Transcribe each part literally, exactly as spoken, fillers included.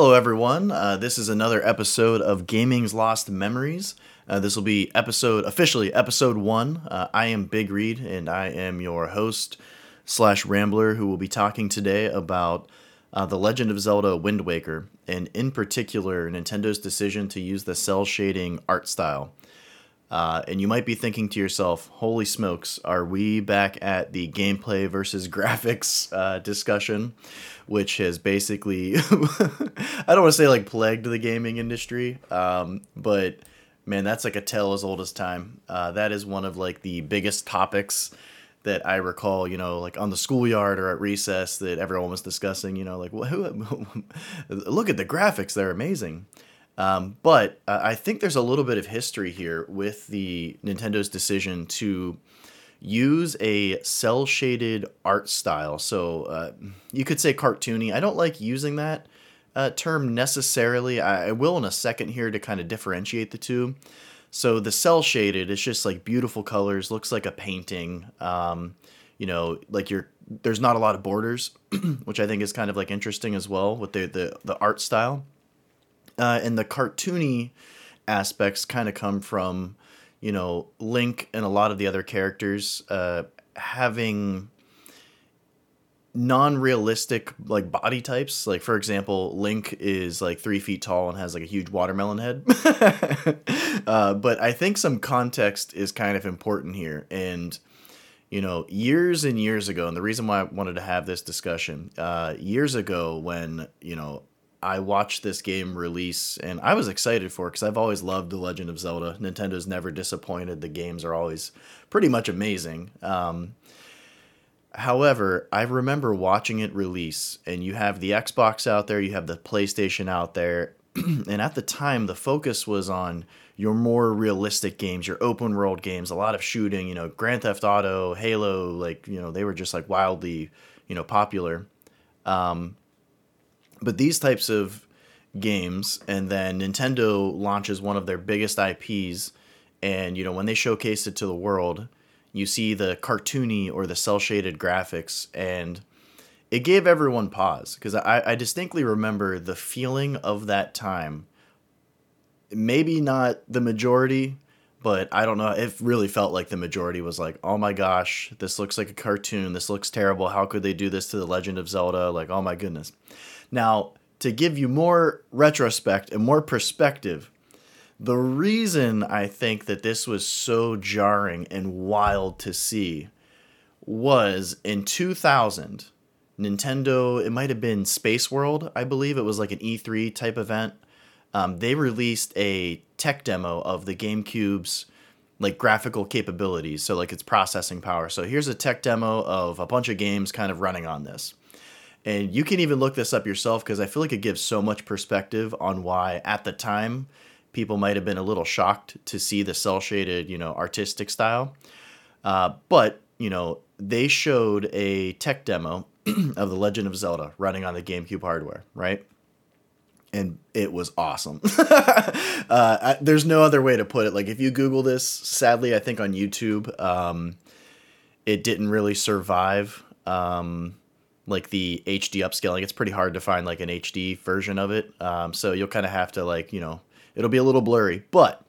Hello, everyone. Uh, this is another episode of Gaming's Lost Memories. Uh, this will be episode officially episode one. Uh, I am Big Reed, and I am your host slash rambler who will be talking today about uh, The Legend of Zelda: Wind Waker, and in particular, Nintendo's decision to use the cell shading art style. Uh, and you might be thinking to yourself, holy smokes, are we back at the gameplay versus graphics uh, discussion, which has basically, I don't want to say like plagued the gaming industry, um, but man, that's like a tale as old as time. Uh, that is one of like the biggest topics that I recall, you know, like on the schoolyard or at recess that everyone was discussing, you know, like, well, who, look at the graphics, they're amazing. Um, but uh, I think there's a little bit of history here with the Nintendo's decision to use a cel-shaded art style. So uh, you could say cartoony. I don't like using that uh, term necessarily. I, I will in a second here to kind of differentiate the two. So the cel-shaded, it's just like beautiful colors, looks like a painting. Um, you know, like you're there's not a lot of borders, which I think is kind of like interesting as well with the the, the art style. Uh, and the cartoony aspects kind of come from, you know, Link and a lot of the other characters uh, having non-realistic, like, body types. Like, for example, Link is, like, three feet tall and has, like, a huge watermelon head. uh, but I think some context is kind of important here. And, you know, years and years ago, and the reason why I wanted to have this discussion, uh, years ago when, you know, I watched this game release, and I was excited for it because I've always loved The Legend of Zelda. Nintendo's never disappointed. The games are always pretty much amazing. Um, however, I remember watching it release, and you have the Xbox out there, you have the PlayStation out there, and at the time, the focus was on your more realistic games, your open-world games, a lot of shooting, you know, Grand Theft Auto, Halo, like, you know, they were just, like, wildly, you know, popular. Um... But these types of games, and then Nintendo launches one of their biggest I Ps, and, you know, when they showcase it to the world, you see the cartoony or the cel-shaded graphics, and it gave everyone pause, because I, I distinctly remember the feeling of that time. Maybe not the majority, but I don't know, it really felt like the majority was like, oh my gosh, this looks like a cartoon, this looks terrible, how could they do this to The Legend of Zelda, like, oh my goodness. Now, to give you more retrospect and more perspective, the reason I think that this was so jarring and wild to see was in two thousand, Nintendo, it might have been Space World, I believe, it was like an E three type event. Um, they released a tech demo of the GameCube's like graphical capabilities, so like its processing power. So here's a tech demo of a bunch of games kind of running on this. And you can even look this up yourself because I feel like it gives so much perspective on why, at the time, people might have been a little shocked to see the cel-shaded, you know, artistic style. Uh, but, you know, they showed a tech demo of The Legend of Zelda running on the GameCube hardware, right? And it was awesome. uh, I, there's no other way to put it. Like, if you Google this, sadly, I think on YouTube, um, it didn't really survive Um like the H D upscaling. It's pretty hard to find like an H D version of it. Um, so you'll kind of have to like, you know, it'll be a little blurry, but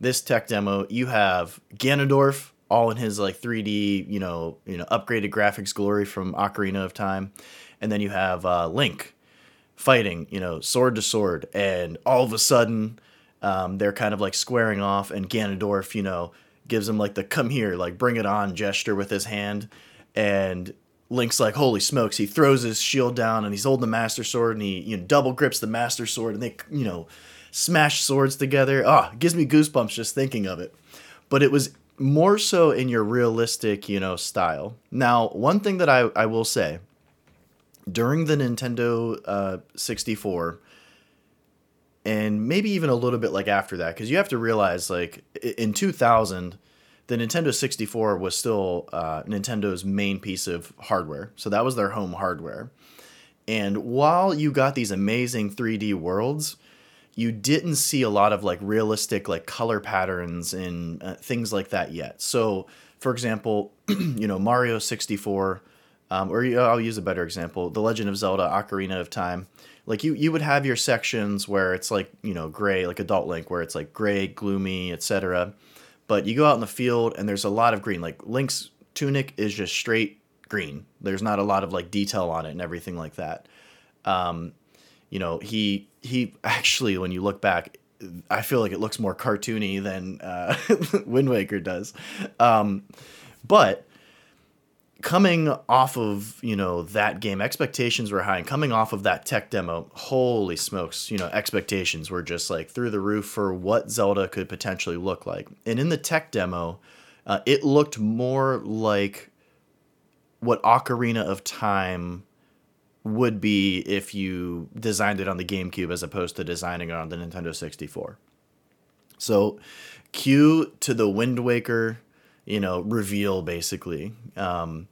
this tech demo, you have Ganondorf all in his like three D, you know, you know, upgraded graphics glory from Ocarina of Time. And then you have uh Link fighting, you know, sword to sword. And all of a sudden um, they're kind of like squaring off, and Ganondorf, you know, gives him like the come here, like bring it on gesture with his hand. And Link's like, holy smokes, he throws his shield down and he's holding the Master Sword, and he, you know, double grips the Master Sword, and they, you know, smash swords together. Ah, oh, gives me goosebumps just thinking of it. But it was more so in your realistic, you know, style. Now, one thing that I, I will say, during the Nintendo uh, sixty-four, and maybe even a little bit like after that, because you have to realize like in two thousand, the Nintendo sixty-four was still uh, Nintendo's main piece of hardware. So that was their home hardware. And while you got these amazing three D worlds, you didn't see a lot of like realistic like color patterns and uh, things like that yet. So, for example, you know, Mario sixty-four Um, or uh, I'll use a better example, The Legend of Zelda, Ocarina of Time. Like you, you would have your sections where it's like, you know, gray, like Adult Link, where it's like gray, gloomy, et cetera. But you go out in the field and there's a lot of green. Like Link's tunic is just straight green. There's not a lot of like detail on it and everything like that. Um, you know, he he actually, when you look back, I feel like it looks more cartoony than uh, Wind Waker does. Um, but coming off of, you know, that game, expectations were high. And coming off of that tech demo, holy smokes, you know, expectations were just like through the roof for what Zelda could potentially look like. And in the tech demo, uh, it looked more like what Ocarina of Time would be if you designed it on the GameCube as opposed to designing it on the Nintendo sixty-four. So cue to the Wind Waker, you know, reveal basically. Um,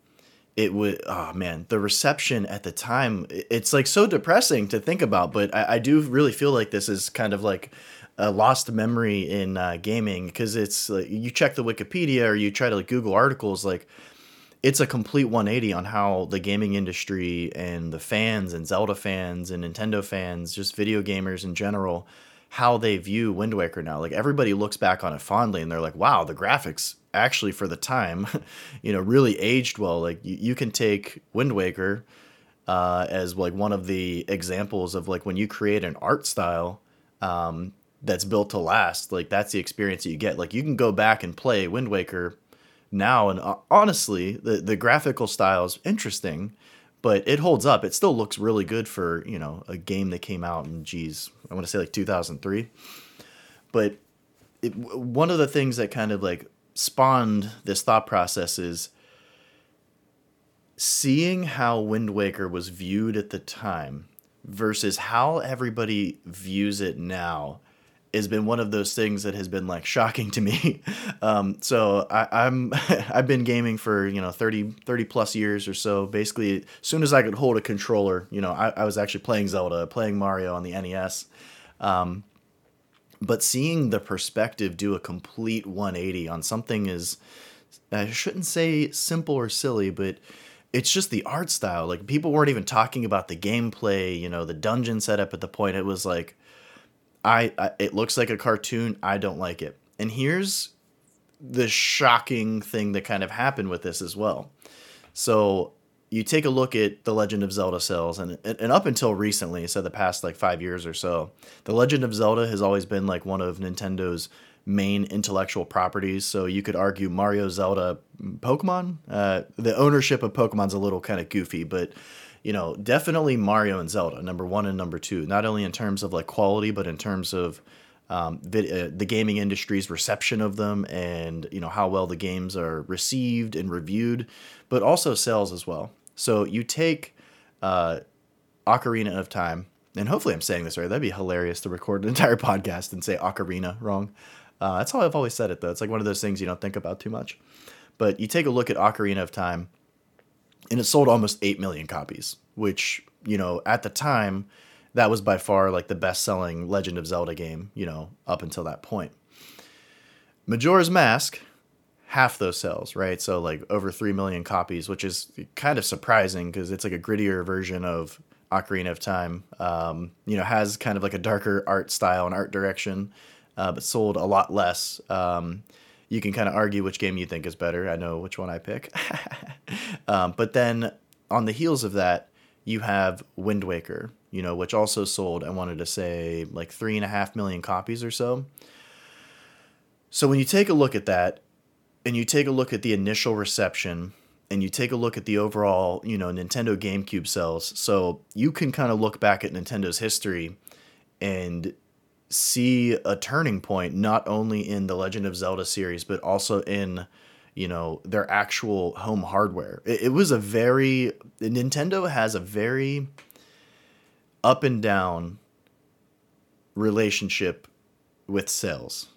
it would, oh man, the reception at the time, it's like so depressing to think about, but I, I do really feel like this is kind of like a lost memory in uh, gaming, because it's like you check the Wikipedia or you try to like Google articles, like it's a complete one eighty on how the gaming industry and the fans and Zelda fans and Nintendo fans, just video gamers in general, how they view Wind Waker now. Like everybody looks back on it fondly and they're like, wow, the graphics actually for the time, you know, really aged well. Like you, you can take Wind Waker uh, as like one of the examples of like when you create an art style um, that's built to last, like that's the experience that you get. Like you can go back and play Wind Waker now, and honestly, the, the graphical style is interesting, but it holds up. It still looks really good for, you know, a game that came out in, geez, I want to say like two thousand three. But it, one of the things that kind of like spawned this thought process is seeing how Wind Waker was viewed at the time versus how everybody views it now has been one of those things that has been like shocking to me. Um, so I, I'm, I've been gaming for, you know, thirty, thirty plus years or so. Basically, as soon as I could hold a controller, you know, I, I was actually playing Zelda, playing Mario on the N E S. Um, but seeing the perspective do a complete one eighty on something is, I shouldn't say simple or silly, but it's just the art style. Like people weren't even talking about the gameplay, you know, the dungeon setup at the point. It was like, I, I it looks like a cartoon. I don't like it. And here's the shocking thing that kind of happened with this as well. So you take a look at The Legend of Zelda sales, and and up until recently, so the past like five years or so, The Legend of Zelda has always been like one of Nintendo's main intellectual properties. So you could argue Mario, Zelda, Pokemon. Uh, the ownership of Pokemon's a little kind of goofy, but you know, definitely Mario and Zelda, number one and number two, not only in terms of like quality, but in terms of um, the, uh, the gaming industry's reception of them and, you know, how well the games are received and reviewed, but also sales as well. So you take uh, Ocarina of Time, and hopefully I'm saying this right. That'd be hilarious to record an entire podcast and say Ocarina wrong. Uh, that's how I've always said it, though. It's like one of those things you don't think about too much. But you take a look at Ocarina of Time, and it sold almost eight million copies, which, you know, at the time, that was by far like the best-selling Legend of Zelda game, you know, up until that point. Majora's Mask, half those sales, right? So like over three million copies, which is kind of surprising because it's like a grittier version of Ocarina of Time. Um, you know, has kind of like a darker art style and art direction, uh, but sold a lot less. Um You can kind of argue which game you think is better. I know which one I pick. um, but then on the heels of that, you have Wind Waker, you know, which also sold, I wanted to say, like three and a half million copies or so. So when you take a look at that, and you take a look at the initial reception, and you take a look at the overall, you know, Nintendo GameCube sales, so you can kind of look back at Nintendo's history and see a turning point, not only in the Legend of Zelda series, but also in, you know, their actual home hardware. It, it was a very, Nintendo has a very up and down relationship with sales.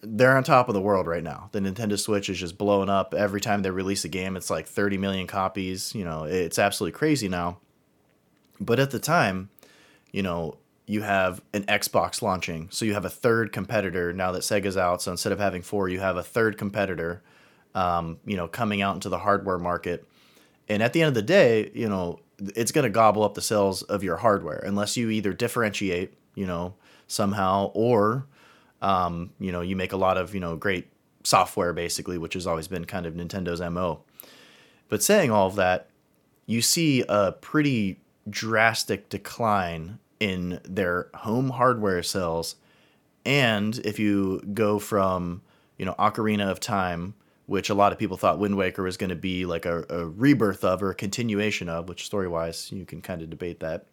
They're on top of the world right now. The Nintendo Switch is just blowing up. Every time they release a game, it's like thirty million copies. You know, it's absolutely crazy now. But at the time, you know, you have an Xbox launching. So you have a third competitor now that Sega's out. So instead of having four, you have a third competitor, um, you know, coming out into the hardware market. And at the end of the day, you know, it's going to gobble up the sales of your hardware unless you either differentiate, you know, somehow, or, um, you know, you make a lot of, you know, great software, basically, which has always been kind of Nintendo's M O. But saying all of that, you see a pretty drastic decline in their home hardware sales. And if you go from, you know, Ocarina of Time, which a lot of people thought Wind Waker was going to be like a, a rebirth of or a continuation of, which story-wise, you can kind of debate that.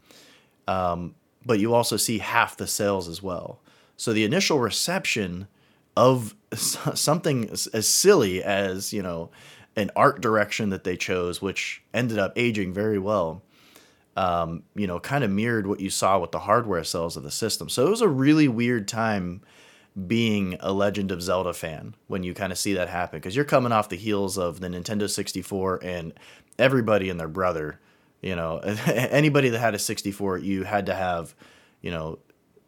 Um, but you also see half the sales as well. So the initial reception of something as silly as, you know, an art direction that they chose, which ended up aging very well, um, you know, kind of mirrored what you saw with the hardware sales of the system. So it was a really weird time being a Legend of Zelda fan when you kind of see that happen, because you're coming off the heels of the Nintendo sixty-four and everybody and their brother, you know, anybody that had a sixty-four, you had to have, you know,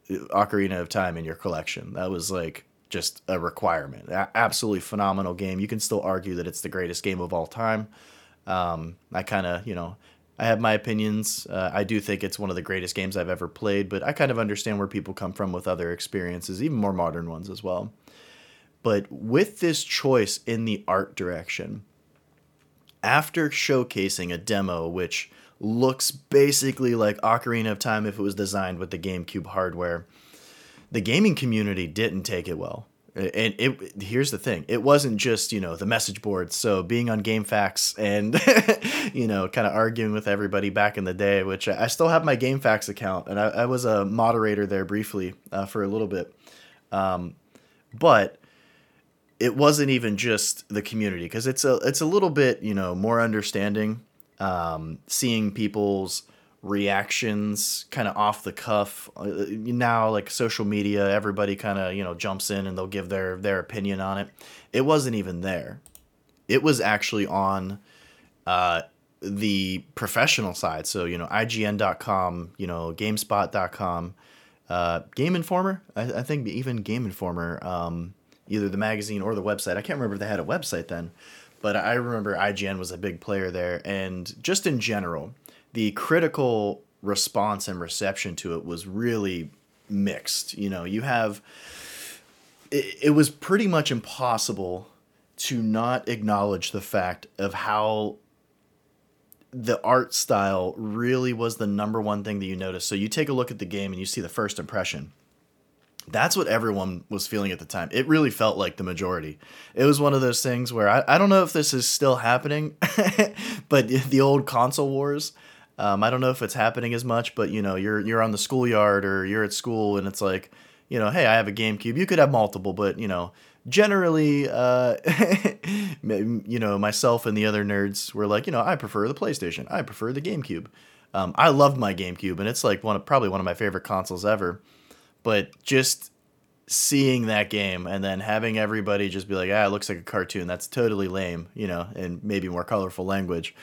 Ocarina of Time in your collection. That was like just a requirement. A- absolutely phenomenal game. You can still argue that it's the greatest game of all time. Um, I kind of, you know, I have my opinions. Uh, I do think it's one of the greatest games I've ever played, but I kind of understand where people come from with other experiences, even more modern ones as well. But with this choice in the art direction, after showcasing a demo which looks basically like Ocarina of Time if it was designed with the GameCube hardware, the gaming community didn't take it well. And it, here's the thing. It wasn't just, you know, the message boards. So being on GameFAQs and, you know, kind of arguing with everybody back in the day, which I still have my GameFAQs account. And I, I was a moderator there briefly uh, for a little bit. Um, but it wasn't even just the community, because it's a, it's a little bit, you know, more understanding, um, seeing people's reactions kind of off the cuff. Now, like social media, everybody kind of, you know, jumps in and they'll give their their opinion on it. It wasn't even there. It was actually on uh the professional side. So, you know, I G N dot com, you know, GameSpot dot com, uh Game Informer, I, I think even Game Informer, um either the magazine or the website. I can't remember if they had a website then, but I remember I G N was a big player there. And just in general, the critical response and reception to it was really mixed. You know, you have, it, it was pretty much impossible to not acknowledge the fact of how the art style really was the number one thing that you notice. So you take a look at the game and you see the first impression. That's what everyone was feeling at the time. It really felt like the majority. It was one of those things where I, I don't know if this is still happening, but the old console wars, Um, I don't know if it's happening as much, but, you know, you're you're on the schoolyard or you're at school and it's like, you know, hey, I have a GameCube. You could have multiple, but, you know, generally, uh, you know, myself and the other nerds were like, you know, I prefer the PlayStation. I prefer the GameCube. Um, I loved my GameCube, and it's like one of, probably one of my favorite consoles ever. But just seeing that game and then having everybody just be like, ah, it looks like a cartoon. That's totally lame, you know, and maybe more colorful language,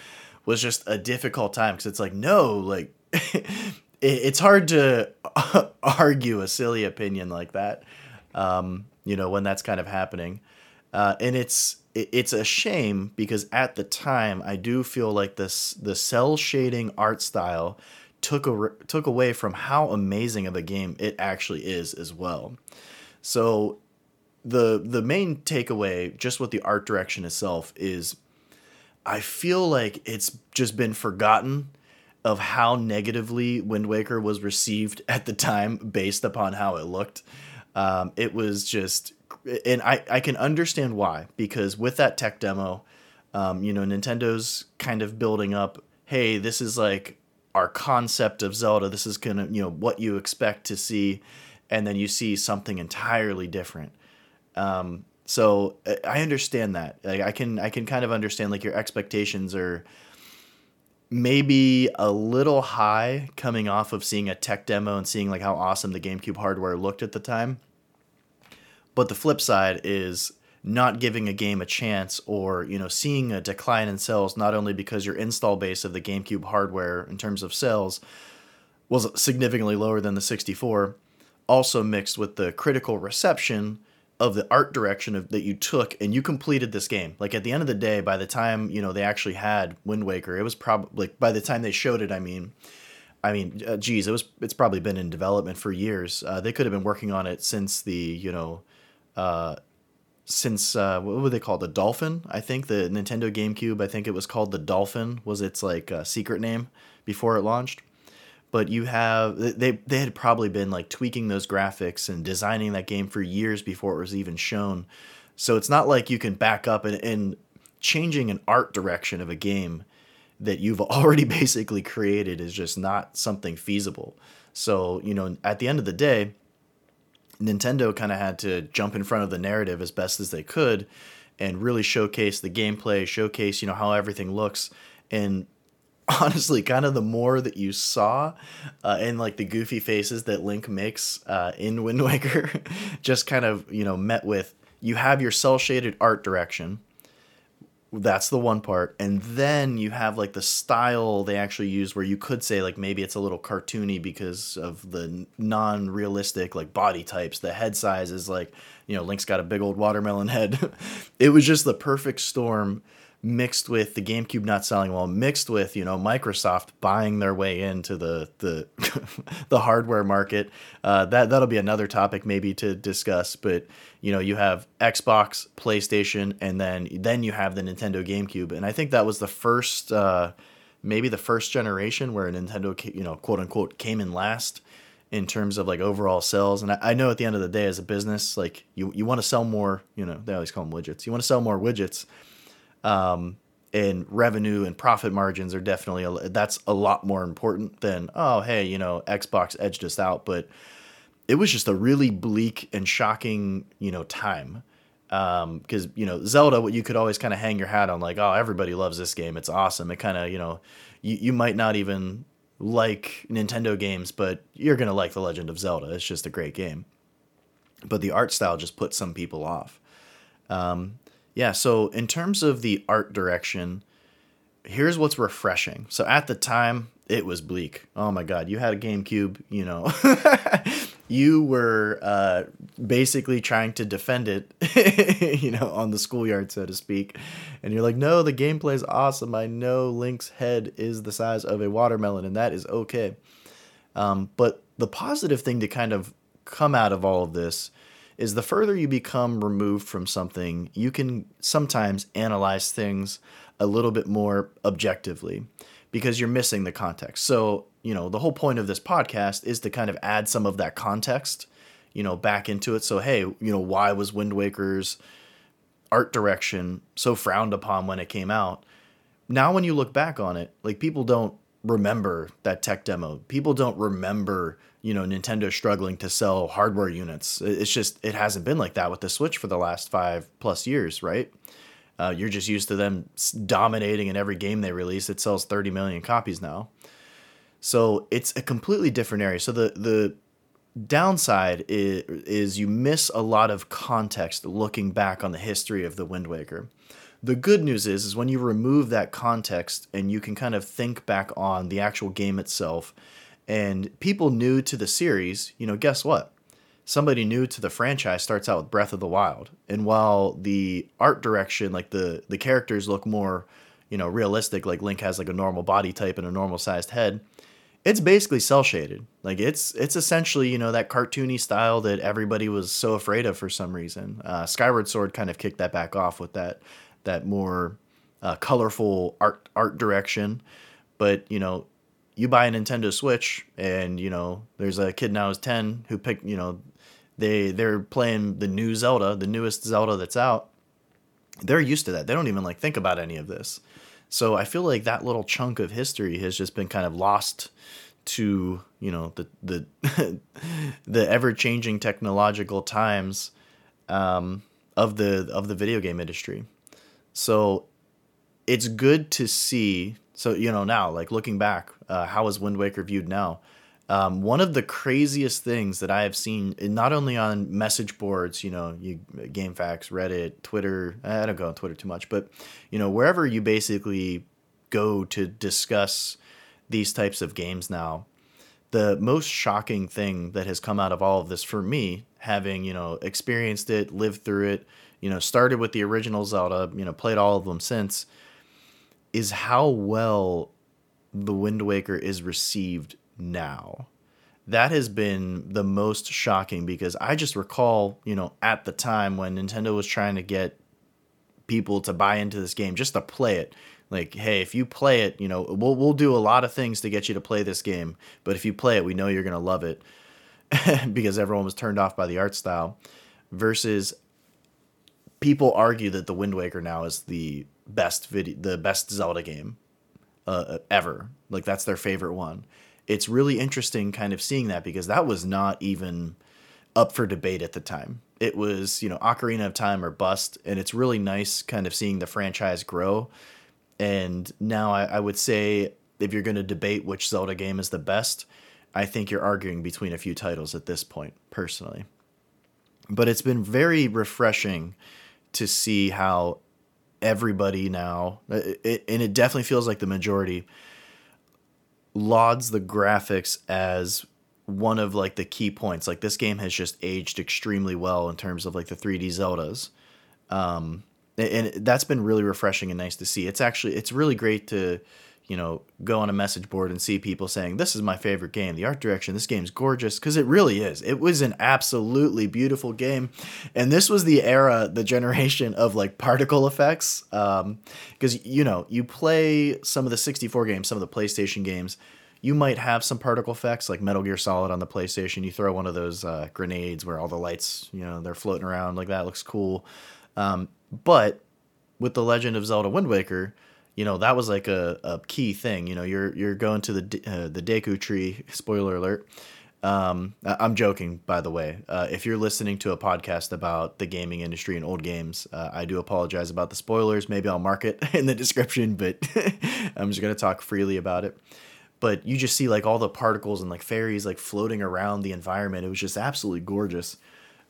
was just a difficult time, because it's like, no, like, it's hard to argue a silly opinion like that, um, you know, when that's kind of happening. Uh, and it's it's a shame, because at the time, I do feel like this the cell shading art style took a, took away from how amazing of a game it actually is as well. So the the main takeaway just with the art direction itself is, I feel like it's just been forgotten of how negatively Wind Waker was received at the time based upon how it looked. Um, it was just, and I, I can understand why, because with that tech demo, um, you know, Nintendo's kind of building up, hey, this is like our concept of Zelda. This is gonna, you know, what you expect to see. And then you see something entirely different. Um, So I understand that. Like, I can I can kind of understand, like, your expectations are maybe a little high coming off of seeing a tech demo and seeing, like, how awesome the GameCube hardware looked at the time. But the flip side is not giving a game a chance, or, you know, seeing a decline in sales, not only because your install base of the GameCube hardware in terms of sales was significantly lower than the sixty-four, also mixed with the critical reception of the art direction of, that you took, and you completed this game. Like, at the end of the day, by the time, you know, they actually had Wind Waker, it was probably, like, by the time they showed it, I mean, I mean, uh, geez, it was, it's probably been in development for years. Uh, they could have been working on it since the, you know, uh, since, uh, what were they called? The Dolphin, I think, the Nintendo GameCube, I think it was called the Dolphin, was its, like, uh, secret name before it launched. But you have, they they had probably been like tweaking those graphics and designing that game for years before it was even shown. So it's not like you can back up and, and changing an art direction of a game that you've already basically created is just not something feasible. So, you know, at the end of the day, Nintendo kind of had to jump in front of the narrative as best as they could and really showcase the gameplay, showcase, you know, how everything looks. And honestly, kind of the more that you saw uh, and like the goofy faces that Link makes uh, in Wind Waker just kind of, you know, met with, you have your cel shaded art direction. That's the one part. And then you have like the style they actually use where you could say like maybe it's a little cartoony because of the non-realistic like body types. The head size is like, you know, Link's got a big old watermelon head. It was just the perfect storm. Mixed with the GameCube not selling well, mixed with, you know, Microsoft buying their way into the the the hardware market. Uh, that that'll be another topic maybe to discuss. But you know, you have Xbox, PlayStation, and then then you have the Nintendo GameCube, and I think that was the first, uh, maybe the first generation where Nintendo, you know, quote unquote, came in last in terms of like overall sales. And I, I know at the end of the day, as a business, like you you want to sell more. You know, they always call them widgets. You want to sell more widgets. Um, and revenue and profit margins are definitely, a, that's a lot more important than, oh, hey, you know, Xbox edged us out. But it was just a really bleak and shocking, you know, time. Um, cause you know, Zelda, what you could always kind of hang your hat on, like, oh, everybody loves this game. It's awesome. It kind of, you know, you, you might not even like Nintendo games, but you're going to like The Legend of Zelda. It's just a great game. But the art style just put some people off. Um, Yeah, so in terms of the art direction, here's what's refreshing. So at the time, it was bleak. Oh my God, you had a GameCube, you know. You were uh, basically trying to defend it, you know, on the schoolyard, so to speak. And you're like, no, the gameplay's awesome. I know Link's head is the size of a watermelon, and that is okay. Um, but the positive thing to kind of come out of all of this is the further you become removed from something, you can sometimes analyze things a little bit more objectively because you're missing the context. So, you know, the whole point of this podcast is to kind of add some of that context, you know, back into it. So, hey, you know, why was Wind Waker's art direction so frowned upon when it came out? Now, when you look back on it, like, people don't remember that tech demo. People don't remember, you know, Nintendo struggling to sell hardware units. It's just, it hasn't been like that with the Switch for the last five plus years, right? Uh, you're just used to them dominating in every game they release. It sells thirty million copies now. So it's a completely different area. So the, the downside is, is you miss a lot of context looking back on the history of the Wind Waker. The good news is, is when you remove that context and you can kind of think back on the actual game itself, and people new to the series, you know, guess what? Somebody new to the franchise starts out with Breath of the Wild. And while the art direction, like the, the characters look more, you know, realistic, like Link has like a normal body type and a normal sized head, it's basically cel shaded. Like it's, it's essentially, you know, that cartoony style that everybody was so afraid of for some reason. Uh, Skyward Sword kind of kicked that back off with that, that more uh, colorful art, art direction. But, you know, you buy a Nintendo Switch and, you know, there's a kid now who's ten who picked, you know, they, they're playing the new Zelda, the newest Zelda that's out. They're used to that. They don't even like think about any of this. So I feel like that little chunk of history has just been kind of lost to, you know, the, the, the ever-changing technological times um, of the, of the video game industry. So it's good to see. So, you know, now, like, looking back, uh, how is Wind Waker viewed now? Um, one of the craziest things that I have seen, not only on message boards, you know, you GameFAQs, Reddit, Twitter. I don't go on Twitter too much, but, you know, wherever you basically go to discuss these types of games now, the most shocking thing that has come out of all of this for me, having, you know, experienced it, lived through it, you know, started with the original Zelda, you know, played all of them since, is how well the Wind Waker is received now. That has been the most shocking, because I just recall, you know, at the time when Nintendo was trying to get people to buy into this game just to play it. Like, hey, if you play it, you know, we'll we'll do a lot of things to get you to play this game, but if you play it, we know you're going to love it, because everyone was turned off by the art style. Versus people argue that The Wind Waker now is the best video, the best Zelda game uh, ever. Like, that's their favorite one. It's really interesting kind of seeing that, because that was not even up for debate at the time. It was, you know, Ocarina of Time or bust, and it's really nice kind of seeing the franchise grow. And now I, I would say if you're going to debate which Zelda game is the best, I think you're arguing between a few titles at this point, personally. But it's been very refreshing to see how everybody now, it, and it definitely feels like the majority, lauds the graphics as one of like the key points. Like, this game has just aged extremely well in terms of like the three D Zeldas. Um, and that's been really refreshing and nice to see. It's actually, it's really great to, you know, go on a message board and see people saying, this is my favorite game, the art direction, this game's gorgeous. Cause it really is. It was an absolutely beautiful game. And this was the era, the generation of like particle effects. Um, cause you know, you play some of the sixty-four games, some of the PlayStation games, you might have some particle effects, like Metal Gear Solid on the PlayStation. You throw one of those uh, grenades where all the lights, you know, they're floating around, like that looks cool. Um, But with The Legend of Zelda Wind Waker, you know, that was like a, a key thing. You know, you're you're going to the uh, the Deku Tree, spoiler alert. Um, I'm joking, by the way. Uh, if you're listening to a podcast about the gaming industry and old games, uh, I do apologize about the spoilers. Maybe I'll mark it in the description, but I'm just going to talk freely about it. But you just see like all the particles and like fairies like floating around the environment. It was just absolutely gorgeous.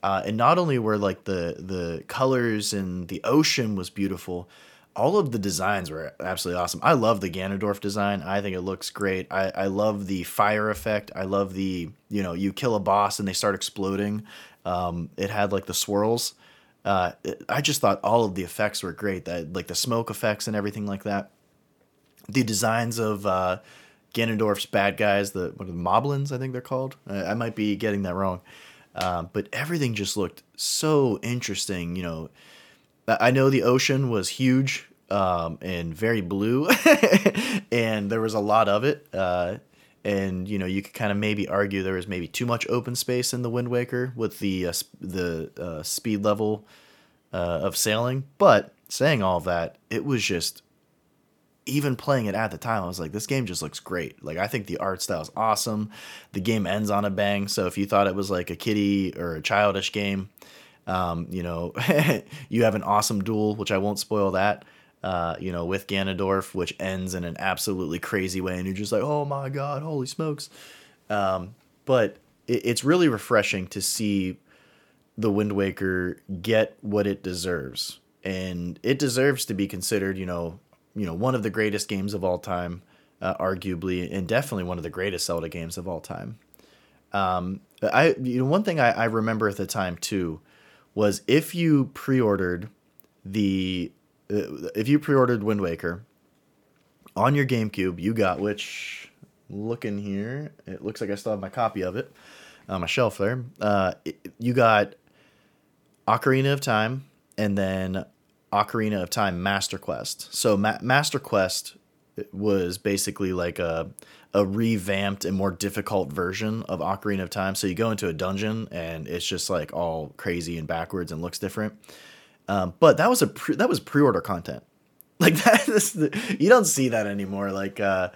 Uh, and not only were like the the colors and the ocean was beautiful, all of the designs were absolutely awesome. I love the Ganondorf design. I think it looks great. I, I love the fire effect. I love the, you know, you kill a boss and they start exploding. Um, it had like the swirls. Uh, it, I just thought all of the effects were great. That, like the smoke effects and everything like that. The designs of uh, Ganondorf's bad guys, the, what are the Moblins, I think they're called. I, I might be getting that wrong. Um, but everything just looked so interesting. You know, I know the ocean was huge, um, and very blue and there was a lot of it. Uh, and you know, you could kind of maybe argue there was maybe too much open space in the Wind Waker with the, uh, sp- the, uh, speed level, uh, of sailing. But saying all that, it was just, even playing it at the time, I was like, this game just looks great. Like, I think the art style is awesome. The game ends on a bang. So if you thought it was like a kiddie or a childish game, um, you know, you have an awesome duel, which I won't spoil that, uh, you know, with Ganondorf, which ends in an absolutely crazy way. And you're just like, oh my God, holy smokes. Um, but it, it's really refreshing to see the Wind Waker get what it deserves. And it deserves to be considered, you know, you know, one of the greatest games of all time, uh, arguably, and definitely one of the greatest Zelda games of all time. Um, I, you know, one thing I, I remember at the time too, was if you pre-ordered the, uh, if you pre-ordered Wind Waker on your GameCube, you got, which looking here, it looks like I still have my copy of it on my shelf there. Uh, it, you got Ocarina of Time and then Ocarina of Time Master Quest. So Ma- Master Quest was basically like a a revamped and more difficult version of Ocarina of Time. So you go into a dungeon and it's just like all crazy and backwards and looks different. Um, but that was a pre- that was pre-order content. Like that, this, the, you don't see that anymore. Like uh,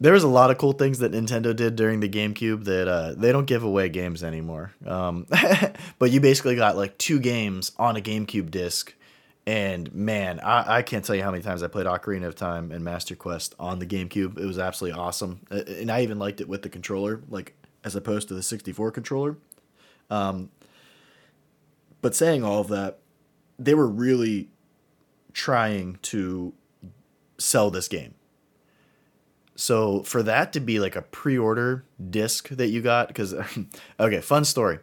there was a lot of cool things that Nintendo did during the GameCube that uh, they don't give away games anymore. Um, but you basically got like two games on a GameCube disc. And man, I, I can't tell you how many times I played Ocarina of Time and Master Quest on the GameCube. It was absolutely awesome. And I even liked it with the controller, like as opposed to the sixty-four controller. Um, but saying all of that, they were really trying to sell this game. So for that to be like a pre-order disc that you got, because, okay, fun story.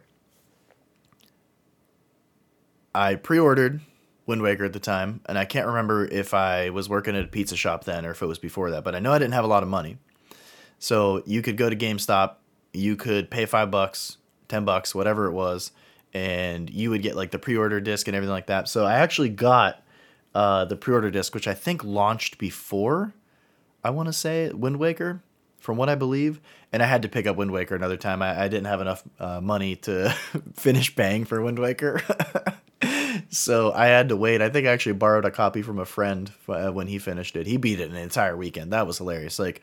I pre-ordered Wind Waker at the time, and I can't remember if I was working at a pizza shop then or if it was before that, but I know I didn't have a lot of money. So you could go to GameStop, you could pay five bucks, ten bucks, whatever it was, and you would get like the pre-order disc and everything like that. So I actually got uh, the pre-order disc, which I think launched before, I want to say, Wind Waker, from what I believe, and I had to pick up Wind Waker another time. I, I didn't have enough uh, money to finish paying for Wind Waker. So I had to wait. I think I actually borrowed a copy from a friend when he finished it. He beat it an entire weekend. That was hilarious. Like,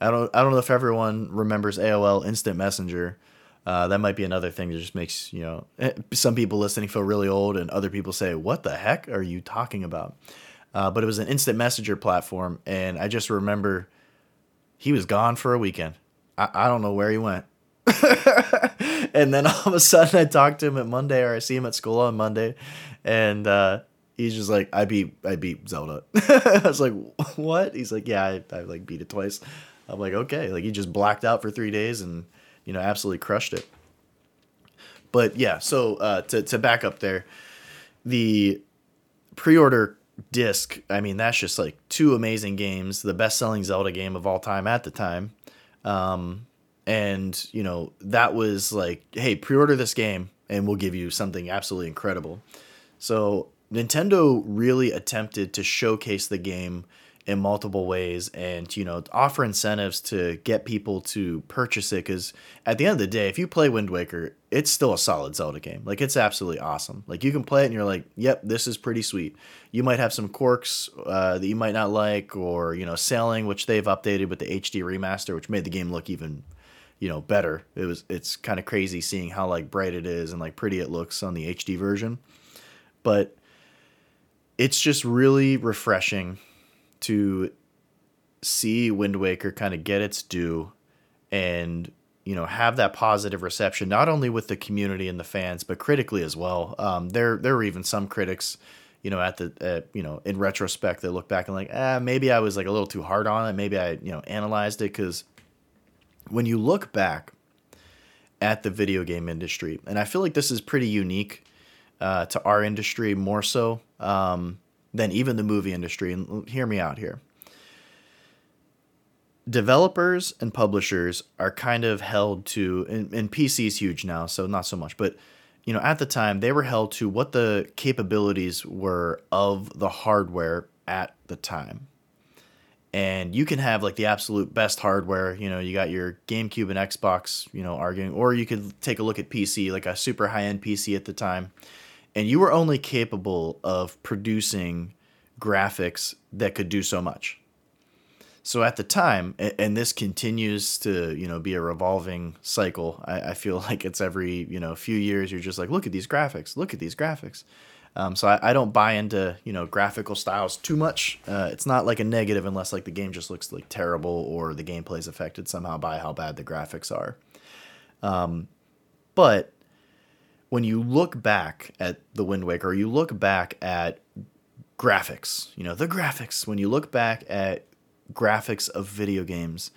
I don't, I don't know if everyone remembers A O L Instant Messenger. Uh, that might be another thing that just makes, you know, some people listening feel really old and other people say, what the heck are you talking about? Uh, but it was an instant messenger platform. And I just remember he was gone for a weekend. I, I don't know where he went. And then all of a sudden I talked to him at Monday, or I see him at school on Monday, and uh, he's just like, I beat, I beat Zelda. I was like, what? He's like, yeah, I, I like beat it twice. I'm like, okay. Like, he just blacked out for three days and, you know, absolutely crushed it. But yeah, so uh, to, to back up there, the pre-order disc, I mean, that's just like two amazing games, the best selling Zelda game of all time at the time. Um, And, you know, that was like, hey, pre-order this game and we'll give you something absolutely incredible. So Nintendo really attempted to showcase the game in multiple ways and, you know, offer incentives to get people to purchase it. Because at the end of the day, if you play Wind Waker, it's still a solid Zelda game. Like, it's absolutely awesome. Like, you can play it and you're like, yep, this is pretty sweet. You might have some quirks uh, that you might not like, or, you know, sailing, which they've updated with the H D remaster, which made the game look even, you know, better. It was, it's kind of crazy seeing how like bright it is and like pretty it looks on the H D version. But it's just really refreshing to see Wind Waker kind of get its due and, you know, have that positive reception, not only with the community and the fans, but critically as well. Um, there, there were even some critics, you know, at the, at, you know, in retrospect, they look back and like, ah, maybe I was like a little too hard on it. Maybe I, you know, analyzed it. 'Cause when you look back at the video game industry, and I feel like this is pretty unique uh, to our industry more so um, than even the movie industry, and hear me out here. Developers and publishers are kind of held to, and, and P C is huge now, so not so much, but you know, at the time, they were held to what the capabilities were of the hardware at the time. And you can have like the absolute best hardware, you know, you got your GameCube and Xbox, you know, arguing, or you could take a look at P C, like a super high-end P C at the time, and you were only capable of producing graphics that could do so much. So at the time, and this continues to, you know, be a revolving cycle, I, I feel like it's every, you know, few years, you're just like, look at these graphics, look at these graphics. Um, so I, I don't buy into, you know, graphical styles too much. Uh, it's not like a negative unless like the game just looks like terrible or the gameplay is affected somehow by how bad the graphics are. Um, but when you look back at the Wind Waker, or you look back at graphics, you know, the graphics, when you look back at graphics of video games,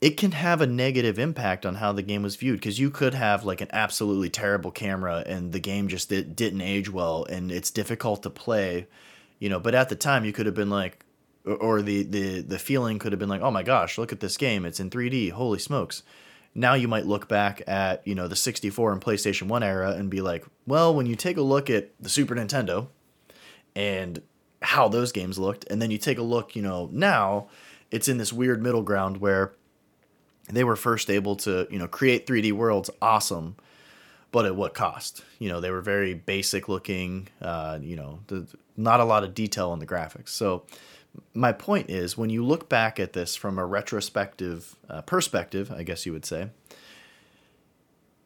it can have a negative impact on how the game was viewed, because you could have like an absolutely terrible camera and the game just did, didn't age well and it's difficult to play, you know, but at the time you could have been like, or the, the, the feeling could have been like, oh my gosh, look at this game. It's in three D. Holy smokes. Now you might look back at, you know, the sixty-four and PlayStation one era and be like, well, when you take a look at the Super Nintendo and how those games looked, and then you take a look, you know, now it's in this weird middle ground where they were first able to, you know, create three D worlds. Awesome. But at what cost? You know, they were very basic looking, uh, you know, the, not a lot of detail in the graphics. So my point is, when you look back at this from a retrospective uh, perspective, I guess you would say,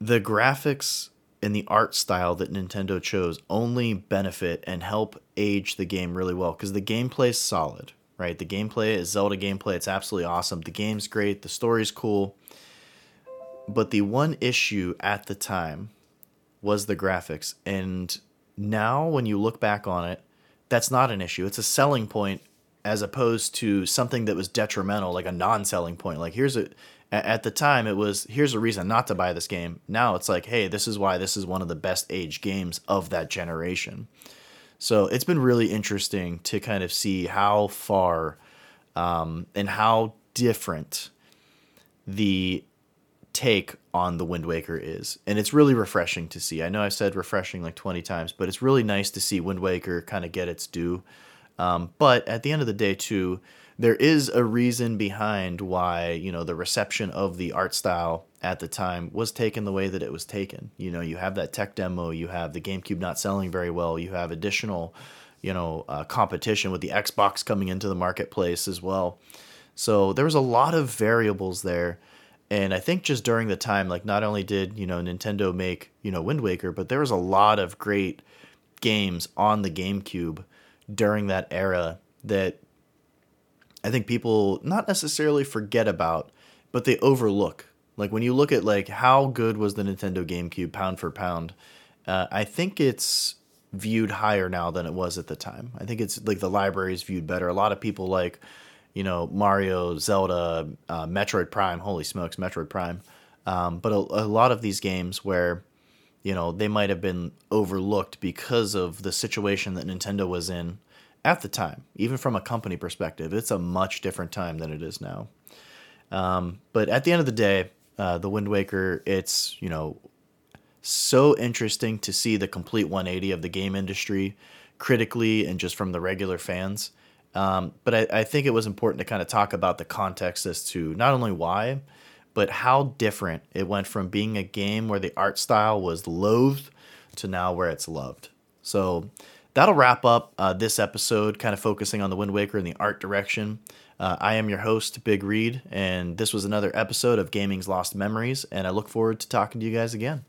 the graphics and the art style that Nintendo chose only benefit and help age the game really well, because the gameplay is solid. Right, the gameplay is Zelda gameplay. It's absolutely awesome. The game's great. The story's cool. But the one issue at the time was the graphics. And now when you look back on it, that's not an issue. It's a selling point as opposed to something that was detrimental, like a non-selling point. Like, here's a, at the time it was, here's a reason not to buy this game. Now it's like, hey, this is why this is one of the best aged games of that generation. So it's been really interesting to kind of see how far um, and how different the take on the Wind Waker is. And it's really refreshing to see. I know I said refreshing like twenty times, but it's really nice to see Wind Waker kind of get its due. Um, but at the end of the day, too, there is a reason behind why, you know, the reception of the art style at the time was taken the way that it was taken. You know, you have that tech demo, you have the GameCube not selling very well, you have additional, you know, uh, competition with the Xbox coming into the marketplace as well. So there was a lot of variables there. And I think just during the time, like, not only did, you know, Nintendo make, you know, Wind Waker, but there was a lot of great games on the GameCube during that era that I think people not necessarily forget about, but they overlook. Like, when you look at, like, how good was the Nintendo GameCube pound for pound, uh, I think it's viewed higher now than it was at the time. I think it's, like, the library is viewed better. A lot of people, like, you know, Mario, Zelda, uh, Metroid Prime, holy smokes, Metroid Prime. Um, but a, a lot of these games where, you know, they might have been overlooked because of the situation that Nintendo was in at the time, even from a company perspective. It's a much different time than it is now. Um, but at the end of the day, uh, the Wind Waker, it's, you know, so interesting to see the complete one eighty of the game industry critically and just from the regular fans. Um, but I, I think it was important to kind of talk about the context as to not only why, but how different it went from being a game where the art style was loathed to now where it's loved. So that'll wrap up uh, this episode, kind of focusing on the Wind Waker and the art direction. Uh, I am your host, Big Reed, and this was another episode of Gaming's Lost Memories, and I look forward to talking to you guys again.